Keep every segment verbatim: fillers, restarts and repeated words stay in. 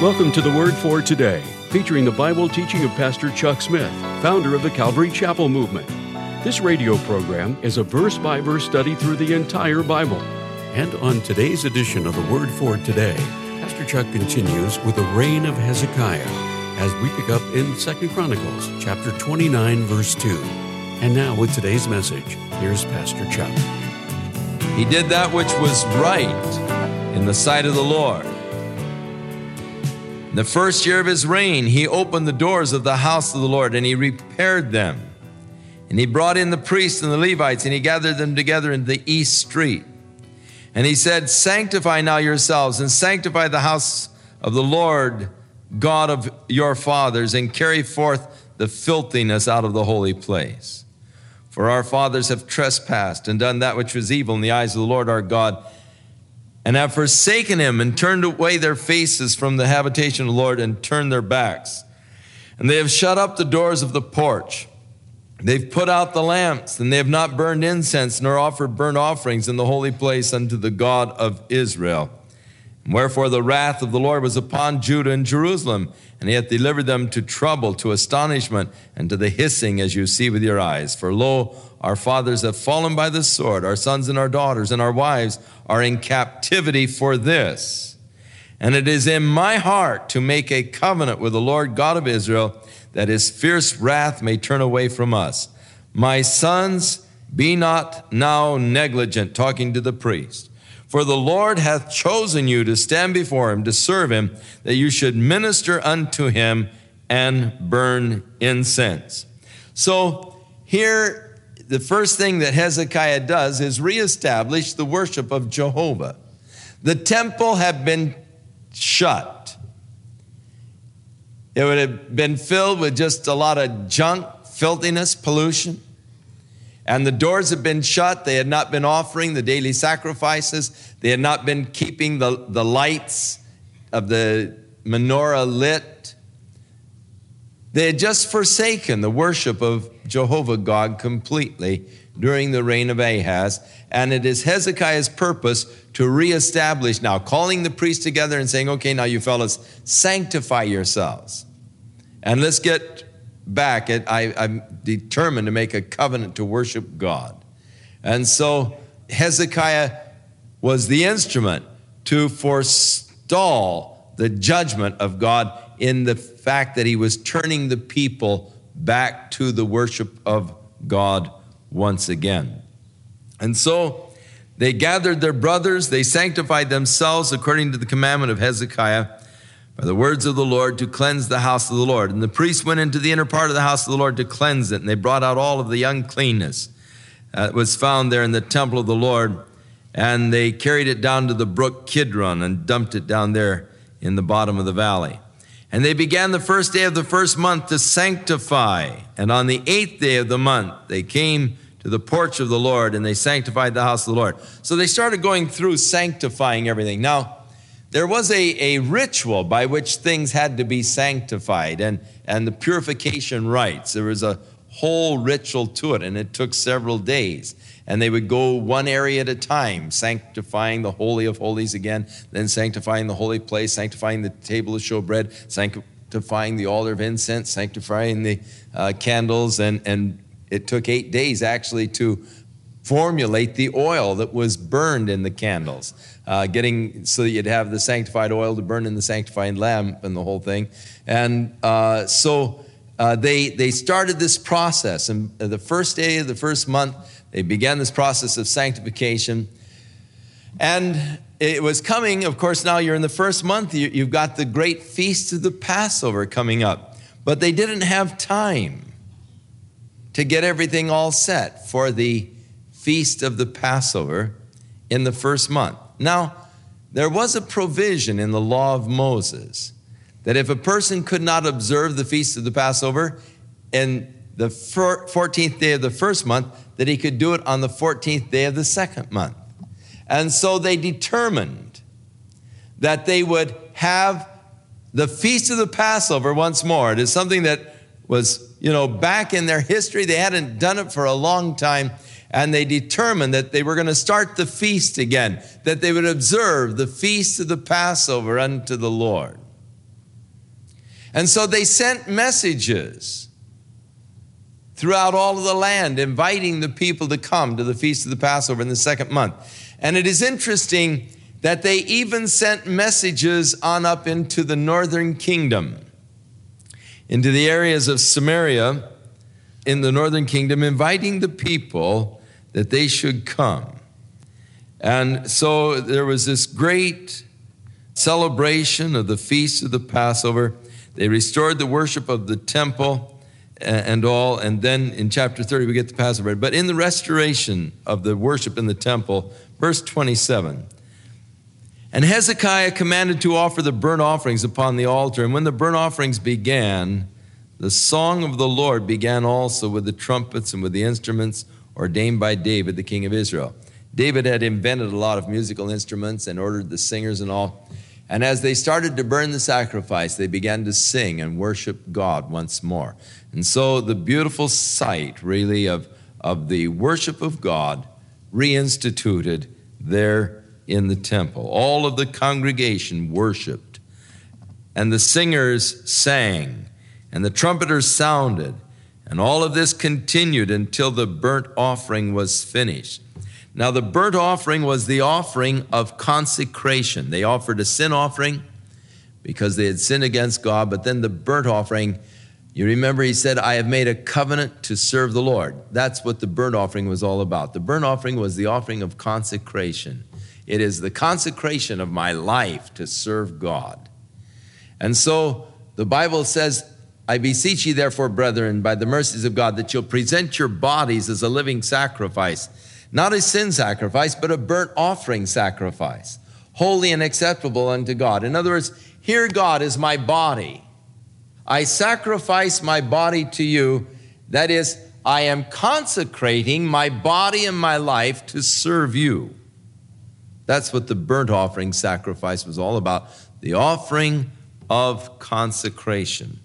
Welcome to the Word for Today, featuring the Bible teaching of Pastor Chuck Smith, founder of the Calvary Chapel Movement. This radio program is a verse-by-verse study through the entire Bible. And on today's edition of the Word for Today, Pastor Chuck continues with the reign of Hezekiah as we pick up in Second Chronicles chapter twenty-nine, verse two. And now with today's message, here's Pastor Chuck. He did that which was right in the sight of the Lord. The first year of his reign, he opened the doors of the house of the Lord, and he repaired them. And he brought in the priests and the Levites, and he gathered them together in the east street. And he said, sanctify now yourselves, and sanctify the house of the Lord God of your fathers, and carry forth the filthiness out of the holy place. For our fathers have trespassed and done that which was evil in the eyes of the Lord our God, and have forsaken him, and turned away their faces from the habitation of the Lord, and turned their backs. And they have shut up the doors of the porch. They've put out the lamps, and they have not burned incense, nor offered burnt offerings in the holy place unto the God of Israel. And wherefore the wrath of the Lord was upon Judah and Jerusalem, and he hath delivered them to trouble, to astonishment, and to the hissing, as you see with your eyes. For lo, our fathers have fallen by the sword, our sons and our daughters and our wives are in captivity for this. And it is in my heart to make a covenant with the Lord God of Israel, that his fierce wrath may turn away from us. My sons, be not now negligent, talking to the priest. For the Lord hath chosen you to stand before him, to serve him, that you should minister unto him and burn incense. So here, the first thing that Hezekiah does is reestablish the worship of Jehovah. The temple had been shut. It would have been filled with just a lot of junk, filthiness, pollution. And the doors had been shut. They had not been offering the daily sacrifices. They had not been keeping the, the lights of the menorah lit. They had just forsaken the worship of Jehovah God completely during the reign of Ahaz, and it is Hezekiah's purpose to reestablish now, calling the priests together and saying, okay, now you fellas, sanctify yourselves. And let's get back. I, I'm determined to make a covenant to worship God. And so Hezekiah was the instrument to forestall the judgment of God in the fact that he was turning the people back to the worship of God once again. And so they gathered their brothers, they sanctified themselves according to the commandment of Hezekiah by the words of the Lord to cleanse the house of the Lord. And the priests went into the inner part of the house of the Lord to cleanse it, and they brought out all of the uncleanness that was found there in the temple of the Lord, and they carried it down to the brook Kidron and dumped it down there in the bottom of the valley. And they began the first day of the first month to sanctify. And on the eighth day of the month, they came to the porch of the Lord, and they sanctified the house of the Lord. So they started going through sanctifying everything. Now, there was a, a ritual by which things had to be sanctified, and, and the purification rites. There was a whole ritual to it, and it took several days. And they would go one area at a time, sanctifying the Holy of Holies again, then sanctifying the holy place, sanctifying the table of showbread, sanctifying the altar of incense, sanctifying the uh, candles. And, and it took eight days actually to formulate the oil that was burned in the candles, uh, getting so that you'd have the sanctified oil to burn in the sanctified lamp and the whole thing. And uh, so uh, they, they started this process. And the first day of the first month, they began this process of sanctification, and it was coming, of course, now you're in the first month, you, you've got the great feast of the Passover coming up, but they didn't have time to get everything all set for the feast of the Passover in the first month. Now, there was a provision in the law of Moses that if a person could not observe the feast of the Passover in the fourteenth day of the first month, that he could do it on the fourteenth day of the second month. And so they determined that they would have the Feast of the Passover once more. It is something that was, you know, back in their history. They hadn't done it for a long time, and they determined that they were going to start the feast again, that they would observe the Feast of the Passover unto the Lord. And so they sent messages throughout all of the land, inviting the people to come to the Feast of the Passover in the second month. And it is interesting that they even sent messages on up into the northern kingdom, into the areas of Samaria in the northern kingdom, inviting the people that they should come. And so there was this great celebration of the Feast of the Passover. They restored the worship of the temple and all. And then in chapter thirty, we get the Passover. But in the restoration of the worship in the temple, verse twenty-seven, and Hezekiah commanded to offer the burnt offerings upon the altar. And when the burnt offerings began, the song of the Lord began also with the trumpets and with the instruments ordained by David, the king of Israel. David had invented a lot of musical instruments and ordered the singers and all. And as they started to burn the sacrifice, they began to sing and worship God once more. And so the beautiful sight, really, of, of the worship of God reinstituted there in the temple. All of the congregation worshiped, and the singers sang, and the trumpeters sounded, and all of this continued until the burnt offering was finished. Now, the burnt offering was the offering of consecration. They offered a sin offering because they had sinned against God, but then the burnt offering, you remember he said, I have made a covenant to serve the Lord. That's what the burnt offering was all about. The burnt offering was the offering of consecration. It is the consecration of my life to serve God. And so the Bible says, I beseech ye therefore, brethren, by the mercies of God, that you'll present your bodies as a living sacrifice, not a sin sacrifice, but a burnt offering sacrifice, holy and acceptable unto God. In other words, here God is my body. I sacrifice my body to you. That is, I am consecrating my body and my life to serve you. That's what the burnt offering sacrifice was all about, the offering of consecration.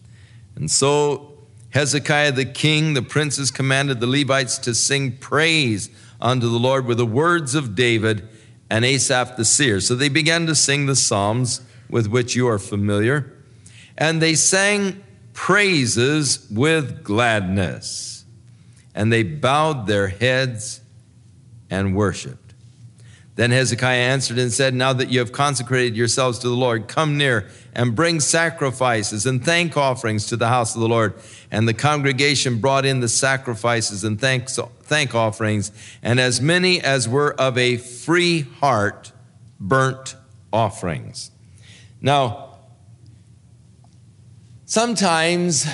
And so Hezekiah the king, the princes commanded the Levites to sing praise unto the Lord with the words of David and Asaph the seer. So they began to sing the psalms with which you are familiar, and they sang praises with gladness, and they bowed their heads and worshiped. Then Hezekiah answered and said, now that you have consecrated yourselves to the Lord, come near and bring sacrifices and thank offerings to the house of the Lord. And the congregation brought in the sacrifices and thanks, thank offerings, and as many as were of a free heart burnt offerings. Now, sometimes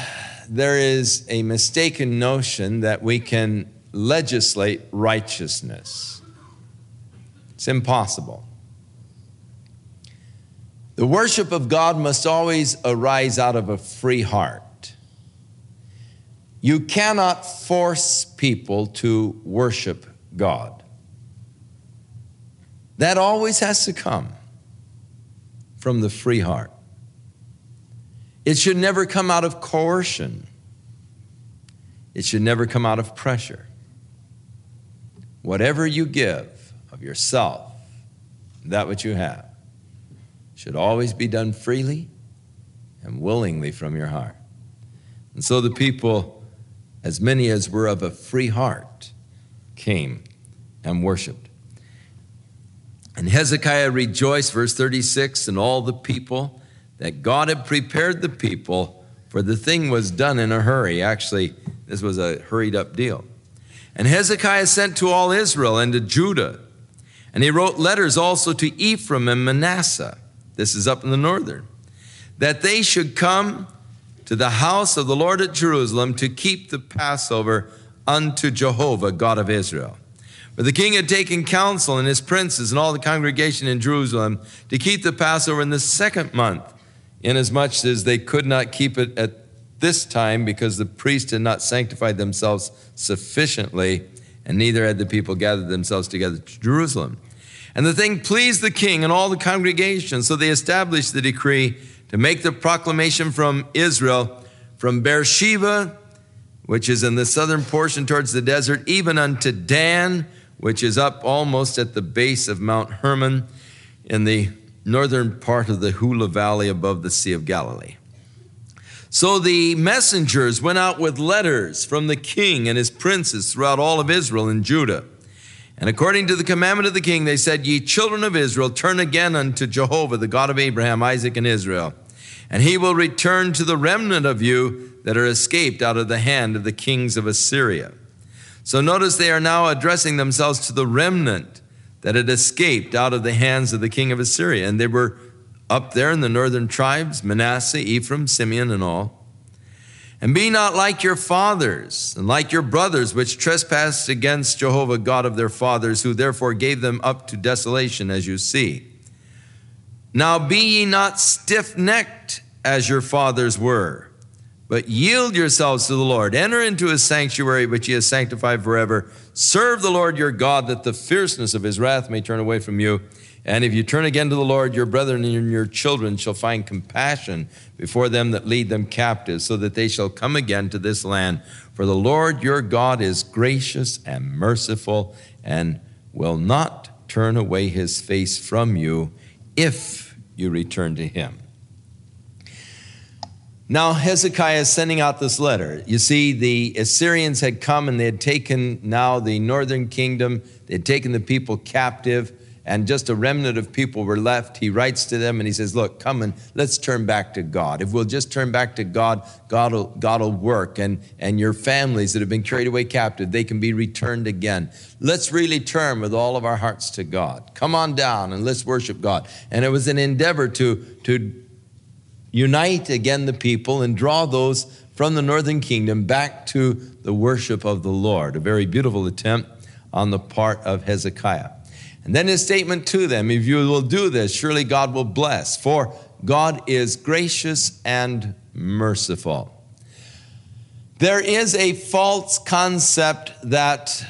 there is a mistaken notion that we can legislate righteousness. It's impossible. The worship of God must always arise out of a free heart. You cannot force people to worship God. That always has to come from the free heart. It should never come out of coercion. It should never come out of pressure. Whatever you give of yourself, that which you have, should always be done freely and willingly from your heart. And so the people, as many as were of a free heart, came and worshiped. And Hezekiah rejoiced, verse thirty-six, and all the people, that God had prepared the people, for the thing was done in a hurry. Actually, this was a hurried up deal. And Hezekiah sent to all Israel and to Judah, and he wrote letters also to Ephraim and Manasseh, this is up in the northern, that they should come to the house of the Lord at Jerusalem to keep the Passover unto Jehovah, God of Israel. For the king had taken counsel and his princes and all the congregation in Jerusalem to keep the Passover in the second month, inasmuch as they could not keep it at this time because the priests had not sanctified themselves sufficiently, and neither had the people gathered themselves together to Jerusalem. And the thing pleased the king and all the congregation, so they established the decree to make the proclamation from Israel, from Beersheba, which is in the southern portion towards the desert, even unto Dan, which is up almost at the base of Mount Hermon in the northern part of the Hula Valley above the Sea of Galilee. So the messengers went out with letters from the king and his princes throughout all of Israel and Judah. And according to the commandment of the king, they said, Ye children of Israel, turn again unto Jehovah, the God of Abraham, Isaac, and Israel. And he will return to the remnant of you that are escaped out of the hand of the kings of Assyria. So notice they are now addressing themselves to the remnant that had escaped out of the hands of the king of Assyria. And they were up there in the northern tribes, Manasseh, Ephraim, Simeon, and all. And be not like your fathers, and like your brothers, which trespassed against Jehovah God of their fathers, who therefore gave them up to desolation, as you see. Now be ye not stiff-necked as your fathers were, but yield yourselves to the Lord. Enter into his sanctuary, which he has sanctified forever. Serve the Lord your God, that the fierceness of his wrath may turn away from you. And if you turn again to the Lord, your brethren and your children shall find compassion before them that lead them captive, so that they shall come again to this land. For the Lord your God is gracious and merciful, and will not turn away his face from you if you return to him. Now Hezekiah is sending out this letter. You see, the Assyrians had come and they had taken now the northern kingdom. They had taken the people captive, and just a remnant of people were left. He writes to them and he says, look, come and let's turn back to God. If we'll just turn back to God, God will, God will work. And, and your families that have been carried away captive, they can be returned again. Let's really turn with all of our hearts to God. Come on down and let's worship God. And it was an endeavor to, to unite again the people and draw those from the northern kingdom back to the worship of the Lord. A very beautiful attempt on the part of Hezekiah. And then his statement to them, if you will do this, surely God will bless, for God is gracious and merciful. There is a false concept that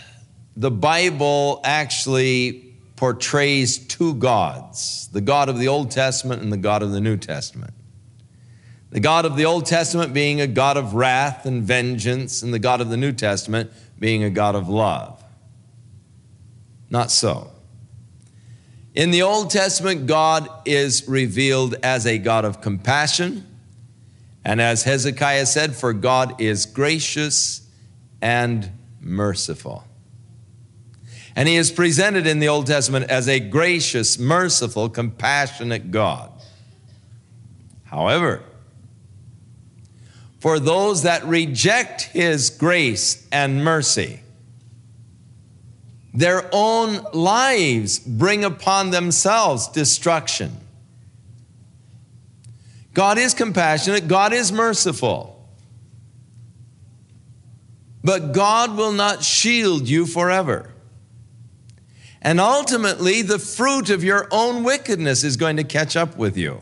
the Bible actually portrays two gods, the God of the Old Testament and the God of the New Testament. The God of the Old Testament being a God of wrath and vengeance, and the God of the New Testament being a God of love. Not so. In the Old Testament, God is revealed as a God of compassion. And as Hezekiah said, for God is gracious and merciful. And he is presented in the Old Testament as a gracious, merciful, compassionate God. However, for those that reject his grace and mercy, their own lives bring upon themselves destruction. God is compassionate. God is merciful. But God will not shield you forever. And ultimately, the fruit of your own wickedness is going to catch up with you.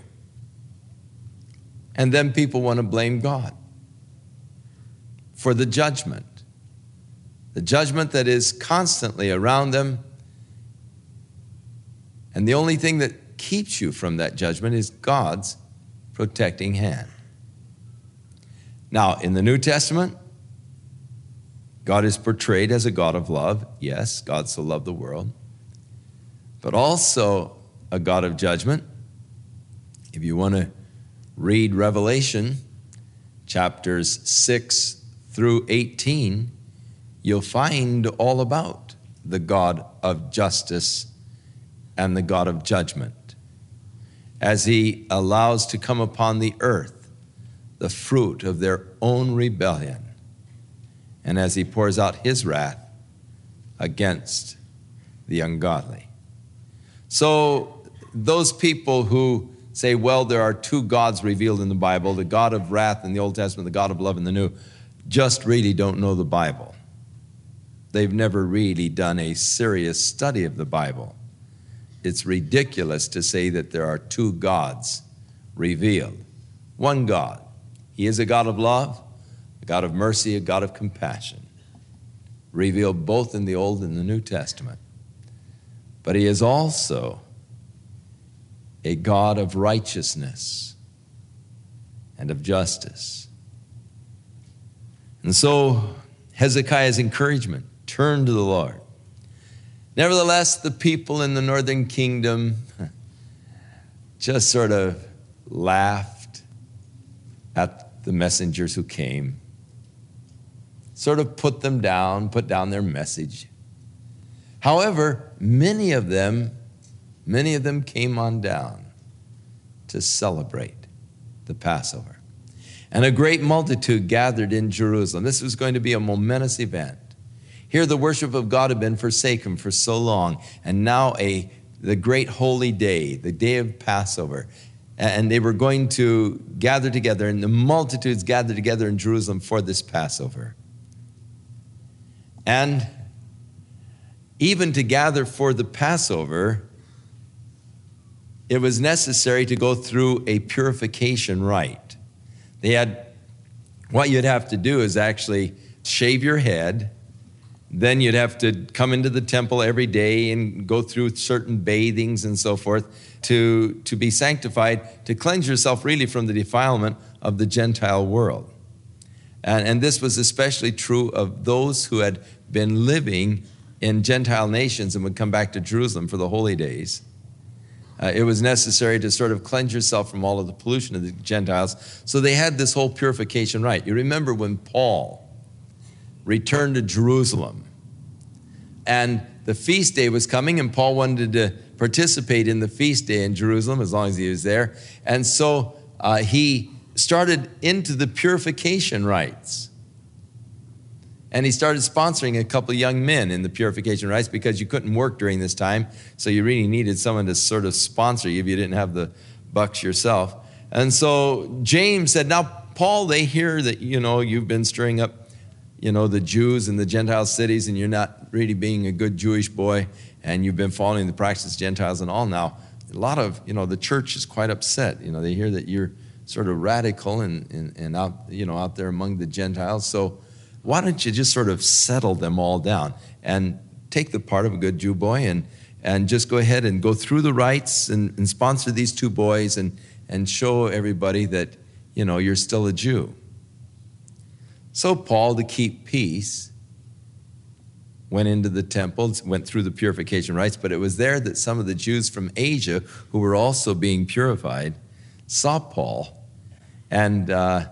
And then people want to blame God for the judgment. The judgment that is constantly around them. And the only thing that keeps you from that judgment is God's protecting hand. Now, in the New Testament, God is portrayed as a God of love. Yes, God so loved the world, but also a God of judgment. If you want to read Revelation chapters six through eighteen, you'll find all about the God of justice and the God of judgment as he allows to come upon the earth the fruit of their own rebellion, and as he pours out his wrath against the ungodly. So those people who say, well, there are two gods revealed in the Bible, the God of wrath in the Old Testament, the God of love in the New, just really don't know the Bible. They've never really done a serious study of the Bible. It's ridiculous to say that there are two gods revealed. One God. He is a God of love, a God of mercy, a God of compassion, revealed both in the Old and the New Testament. But he is also a God of righteousness and of justice. And so Hezekiah's encouragement, turn to the Lord. Nevertheless, the people in the northern kingdom just sort of laughed at the messengers who came, sort of put them down, put down their message. However, many of them, many of them came on down to celebrate the Passover. And a great multitude gathered in Jerusalem. This was going to be a momentous event. Here the worship of God had been forsaken for so long, and now a the great holy day, the day of Passover. And they were going to gather together, and the multitudes gathered together in Jerusalem for this Passover. And even to gather for the Passover, it was necessary to go through a purification rite. They had, what you'd have to do is actually shave your head. Then you'd have to come into the temple every day and go through certain bathings and so forth to, to be sanctified, to cleanse yourself really from the defilement of the Gentile world. And, and this was especially true of those who had been living in Gentile nations and would come back to Jerusalem for the holy days. Uh, it was necessary to sort of cleanse yourself from all of the pollution of the Gentiles. So they had this whole purification rite. You remember when Paul returned to Jerusalem, and the feast day was coming, and Paul wanted to participate in the feast day in Jerusalem as long as he was there. And so uh, he started into the purification rites. And he started sponsoring a couple of young men in the purification rites because you couldn't work during this time. So you really needed someone to sort of sponsor you if you didn't have the bucks yourself. And so James said, now, Paul, they hear that, you know, you've been stirring up, you know, the Jews in the Gentile cities, and you're not really being a good Jewish boy, and you've been following the practices of Gentiles and all now. A lot of, you know, the church is quite upset. You know, they hear that you're sort of radical and, and, and out, you know, out there among the Gentiles. So why don't you just sort of settle them all down and take the part of a good Jew boy and, and just go ahead and go through the rites and, and sponsor these two boys and, and show everybody that, you know, you're still a Jew. So Paul, to keep peace, went into the temple, went through the purification rites, but it was there that some of the Jews from Asia, who were also being purified, saw Paul, and uh,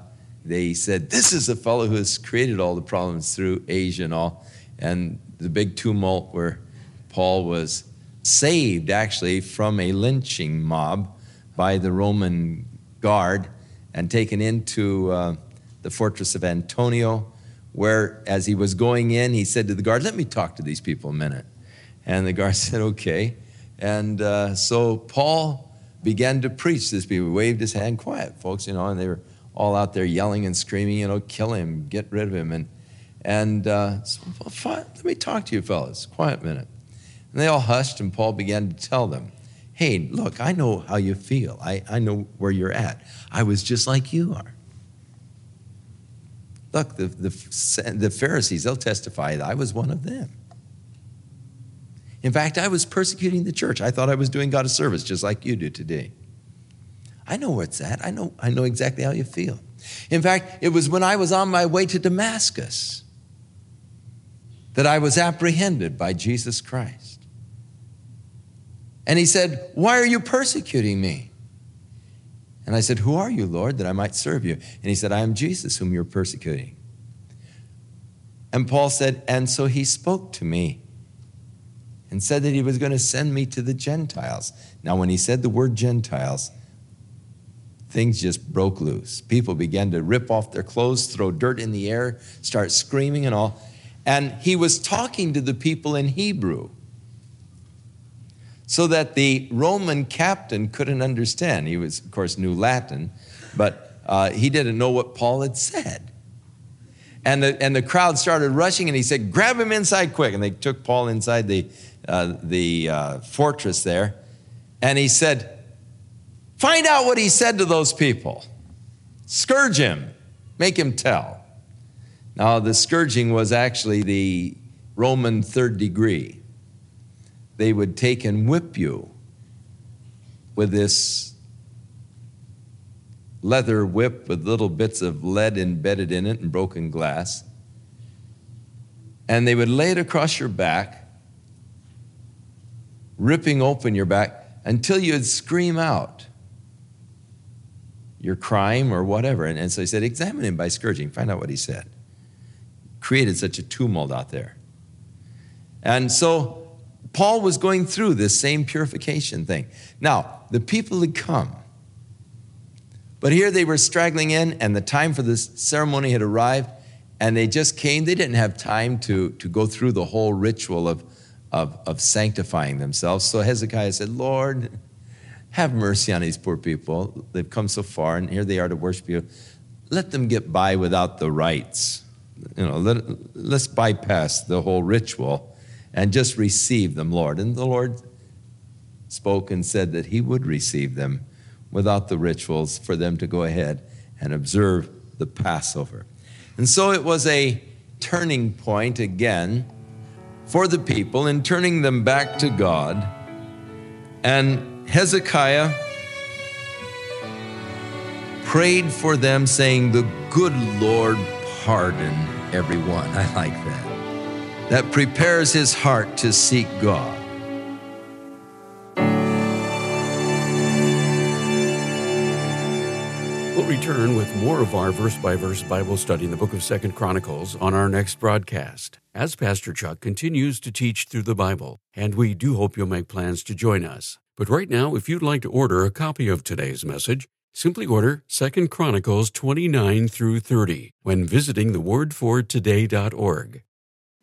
they said, this is the fellow who has created all the problems through Asia and all, and the big tumult where Paul was saved, actually, from a lynching mob by the Roman guard and taken into Uh, the fortress of Antonio, where as he was going in, he said to the guard, let me talk to these people a minute. And the guard said, okay. And uh, so Paul began to preach to these people. He waved his hand, quiet, folks, you know, and they were all out there yelling and screaming, you know, kill him, get rid of him. And, and uh, so, well, fine, let me talk to you fellas, quiet minute. And they all hushed, and Paul began to tell them, hey, look, I know how you feel. I, I know where you're at. I was just like you are. Look, the, the, the Pharisees, they'll testify that I was one of them. In fact, I was persecuting the church. I thought I was doing God a service, just like you do today. I know where it's at. I know, I know exactly how you feel. In fact, it was when I was on my way to Damascus that I was apprehended by Jesus Christ. And he said, why are you persecuting me? And I said, who are you, Lord, that I might serve you? And he said, I am Jesus, whom you're persecuting. And Paul said, and so he spoke to me and said that he was going to send me to the Gentiles. Now, when he said the word Gentiles, things just broke loose. People began to rip off their clothes, throw dirt in the air, start screaming and all. And he was talking to the people in Hebrew, so that the Roman captain couldn't understand. He was, of course, knew Latin, but uh, he didn't know what Paul had said. And the, and the crowd started rushing, and he said, grab him inside quick. And they took Paul inside the, uh, the uh, fortress there. And he said, find out what he said to those people. Scourge him. Make him tell. Now, the scourging was actually the Roman third degree. They would take and whip you with this leather whip with little bits of lead embedded in it and broken glass. And they would lay it across your back, ripping open your back until you'd scream out, your crime or whatever. And, and so he said, examine him by scourging. Find out what he said. Created such a tumult out there. And so Paul was going through this same purification thing. Now, the people had come, but here they were straggling in, and the time for this ceremony had arrived, and they just came. They didn't have time to, to go through the whole ritual of, of, of sanctifying themselves. So Hezekiah said, Lord, have mercy on these poor people. They've come so far, and here they are to worship you. Let them get by without the rites. You know, let, let's bypass the whole ritual and just receive them, Lord. And the Lord spoke and said that he would receive them without the rituals for them to go ahead and observe the Passover. And so it was a turning point again for the people in turning them back to God. And Hezekiah prayed for them, saying, the good Lord pardon everyone. I like that. That prepares his heart to seek God. We'll return with more of our verse-by-verse Bible study in the book of Second Chronicles on our next broadcast, as Pastor Chuck continues to teach through the Bible, and we do hope you'll make plans to join us. But right now, if you'd like to order a copy of today's message, simply order Second Chronicles twenty-nine through thirty when visiting the word for today dot org.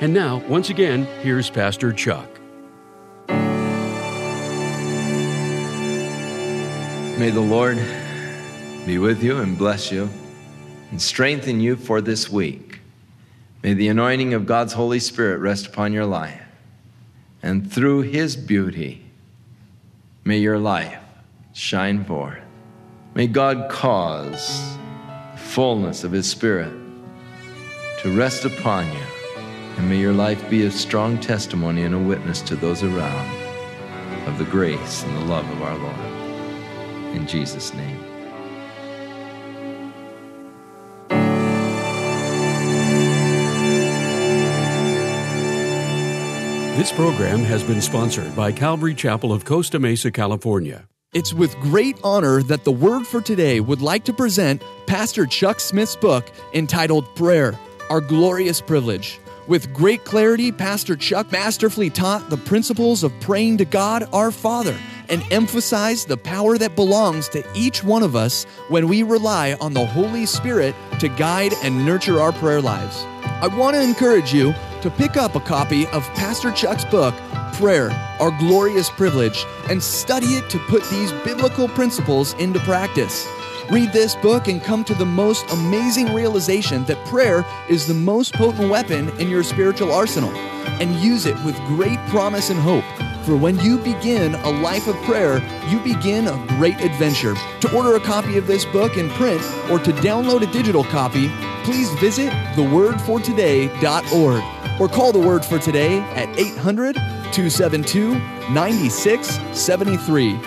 And now, once again, here's Pastor Chuck. May the Lord be with you and bless you and strengthen you for this week. May the anointing of God's Holy Spirit rest upon your life. And through His beauty, may your life shine forth. May God cause the fullness of His Spirit to rest upon you. And may your life be a strong testimony and a witness to those around of the grace and the love of our Lord. In Jesus' name. This program has been sponsored by Calvary Chapel of Costa Mesa, California. It's with great honor that the Word for Today would like to present Pastor Chuck Smith's book entitled Prayer, Our Glorious Privilege. With great clarity, Pastor Chuck masterfully taught the principles of praying to God, our Father, and emphasized the power that belongs to each one of us when we rely on the Holy Spirit to guide and nurture our prayer lives. I want to encourage you to pick up a copy of Pastor Chuck's book, Prayer, Our Glorious Privilege, and study it to put these biblical principles into practice. Read this book and come to the most amazing realization that prayer is the most potent weapon in your spiritual arsenal, and use it with great promise and hope. For when you begin a life of prayer, you begin a great adventure. To order a copy of this book in print or to download a digital copy, please visit the word for today dot org. Or call the Word for Today at eight hundred two seven two nine six seven three.